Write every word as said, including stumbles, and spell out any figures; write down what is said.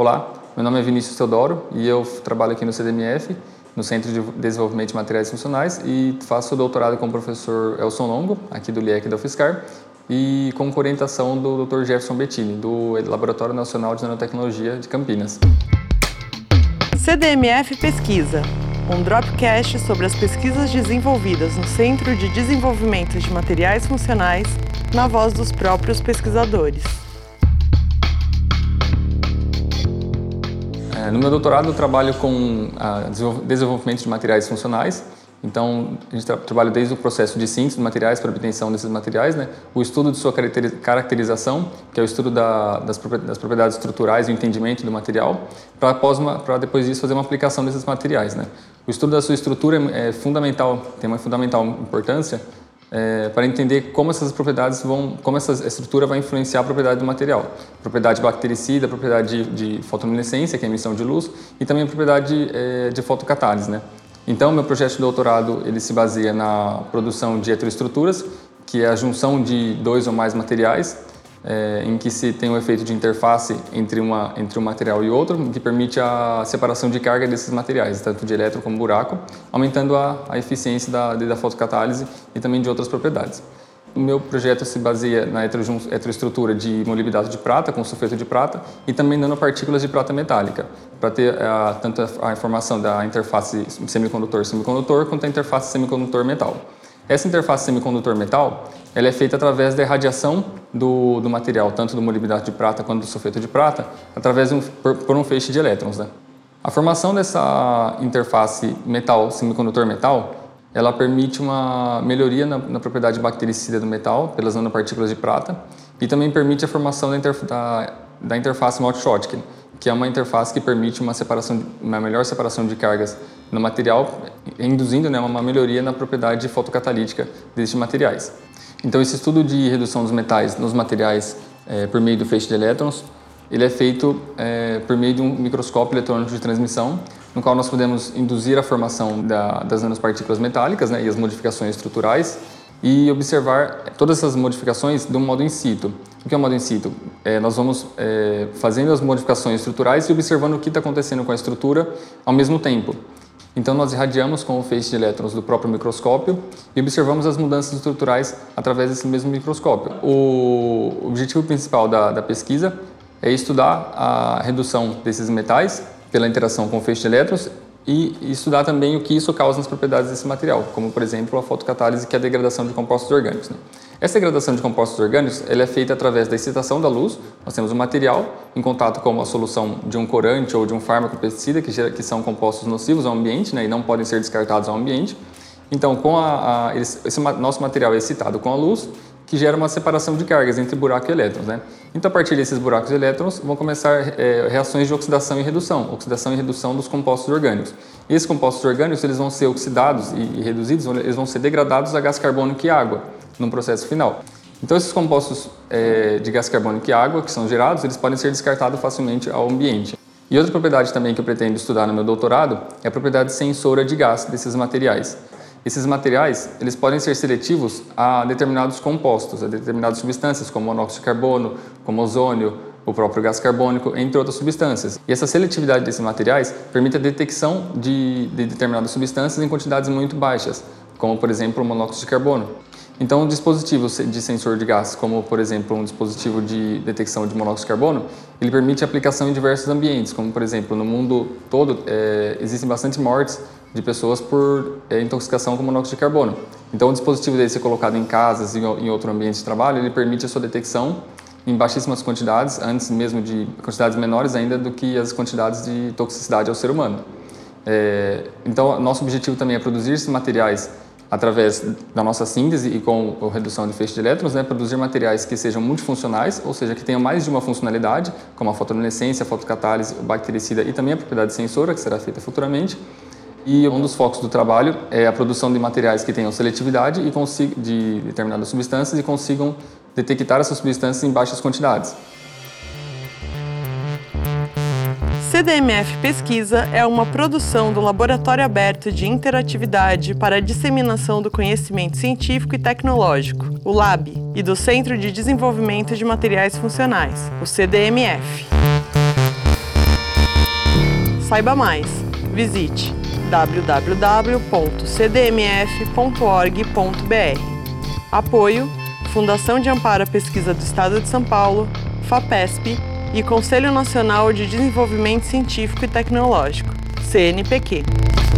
Olá, meu nome é Vinícius Teodoro e eu trabalho aqui no C D M F, no Centro de Desenvolvimento de Materiais Funcionais, e faço doutorado com o professor Elson Longo, aqui do LIEC da UFSCar, e com orientação do doutor Jefferson Bettini, do Laboratório Nacional de Nanotecnologia de Campinas. C D M F Pesquisa, um dropcast sobre as pesquisas desenvolvidas no Centro de Desenvolvimento de Materiais Funcionais, na voz dos próprios pesquisadores. No meu doutorado eu trabalho com desenvolvimento de materiais funcionais. Então, a gente tra trabalha desde o processo de síntese de materiais para obtenção desses materiais, né? O estudo de sua caracterização, que é o estudo da, das propriedades estruturais e o entendimento do material, para depois disso fazer uma aplicação desses materiais, né? O estudo da sua estrutura é fundamental, tem uma fundamental importância É, para entender como essas propriedades vão, como essa estrutura vai influenciar a propriedade do material. Propriedade bactericida, propriedade de, de fotominescência, que é a emissão de luz, e também a propriedade é, de fotocatálise, né? Então, meu projeto de doutorado ele se baseia na produção de heteroestruturas, que é a junção de dois ou mais materiais, é, em que se tem um efeito de interface entre, uma, entre um material e outro, que permite a separação de carga desses materiais, tanto de elétron como buraco, aumentando a, a eficiência da, da fotocatálise e também de outras propriedades. O meu projeto se baseia na heteroestrutura de molibdato de prata com sulfeto de prata e também nanopartículas de prata metálica, para ter a, tanto a informação da interface semicondutor-semicondutor quanto a interface semicondutor-metal. Essa interface semicondutor-metal ela é feita através da irradiação do, do material, tanto do molibdato de prata quanto do sulfeto de prata, através de um, por, por um feixe de elétrons, né? A formação dessa interface metal semicondutor-metal ela permite uma melhoria na, na propriedade bactericida do metal pelas nanopartículas de prata e também permite a formação da, interf da, da interface Mott-Schottky, que é uma interface que permite uma, separação, uma melhor separação de cargas no material, induzindo, né, uma melhoria na propriedade fotocatalítica desses materiais. Então, esse estudo de redução dos metais nos materiais é, por meio do feixe de elétrons, ele é feito é, por meio de um microscópio eletrônico de transmissão, no qual nós podemos induzir a formação da, das nanopartículas metálicas, né, e as modificações estruturais, e observar todas essas modificações de um modo in situ. O que é o modo in situ? É, nós vamos é, fazendo as modificações estruturais e observando o que está acontecendo com a estrutura ao mesmo tempo. Então, nós irradiamos com o feixe de elétrons do próprio microscópio e observamos as mudanças estruturais através desse mesmo microscópio. O objetivo principal da, da pesquisa é estudar a redução desses metais pela interação com o feixe de elétrons e estudar também o que isso causa nas propriedades desse material, como, por exemplo, a fotocatálise, que é a degradação de compostos orgânicos, né? Essa degradação de compostos orgânicos ela é feita através da excitação da luz. Nós temos um material em contato com a solução de um corante ou de um fármaco pesticida, que, gera, que são compostos nocivos ao ambiente, né, e não podem ser descartados ao ambiente. Então, com a, a, esse nosso material é excitado com a luz, que gera uma separação de cargas entre buraco e elétrons, né? Então, a partir desses buracos e elétrons, vão começar é, reações de oxidação e redução, oxidação e redução dos compostos orgânicos. E esses compostos orgânicos eles vão ser oxidados e, e reduzidos, eles vão ser degradados a gás carbônico e água, num processo final. Então, esses compostos é, de gás carbônico e água que são gerados, eles podem ser descartados facilmente ao ambiente. E outra propriedade também que eu pretendo estudar no meu doutorado é a propriedade sensora de gás desses materiais. Esses materiais eles podem ser seletivos a determinados compostos, a determinadas substâncias, como monóxido de carbono, como ozônio, o próprio gás carbônico, entre outras substâncias. E essa seletividade desses materiais permite a detecção de, de determinadas substâncias em quantidades muito baixas, como, por exemplo, o monóxido de carbono. Então, dispositivos de sensor de gás, como, por exemplo, um dispositivo de detecção de monóxido de carbono, ele permite aplicação em diversos ambientes, como, por exemplo, no mundo todo é, existem bastante mortes de pessoas por é, intoxicação com monóxido de carbono. Então, o dispositivo dele ser colocado em casas e em outro ambiente de trabalho, ele permite a sua detecção em baixíssimas quantidades, antes mesmo de quantidades menores ainda do que as quantidades de toxicidade ao ser humano. É, então, nosso objetivo também é produzir esses materiais através da nossa síntese e com a redução de feixe de elétrons, né, produzir materiais que sejam multifuncionais, ou seja, que tenham mais de uma funcionalidade, como a fotominescência, a fotocatálise, o bactericida e também a propriedade sensora, que será feita futuramente. E um dos focos do trabalho é a produção de materiais que tenham seletividade e de determinadas substâncias e consigam detectar essas substâncias em baixas quantidades. C D M F Pesquisa é uma produção do Laboratório Aberto de Interatividade para a Disseminação do Conhecimento Científico e Tecnológico, o LAB, e do Centro de Desenvolvimento de Materiais Funcionais, o C D M F. Saiba mais. Visite w w w ponto c d m f ponto org ponto b r. Apoio: Fundação de Amparo à Pesquisa do Estado de São Paulo, FAPESP e Conselho Nacional de Desenvolvimento Científico e Tecnológico, C N P q.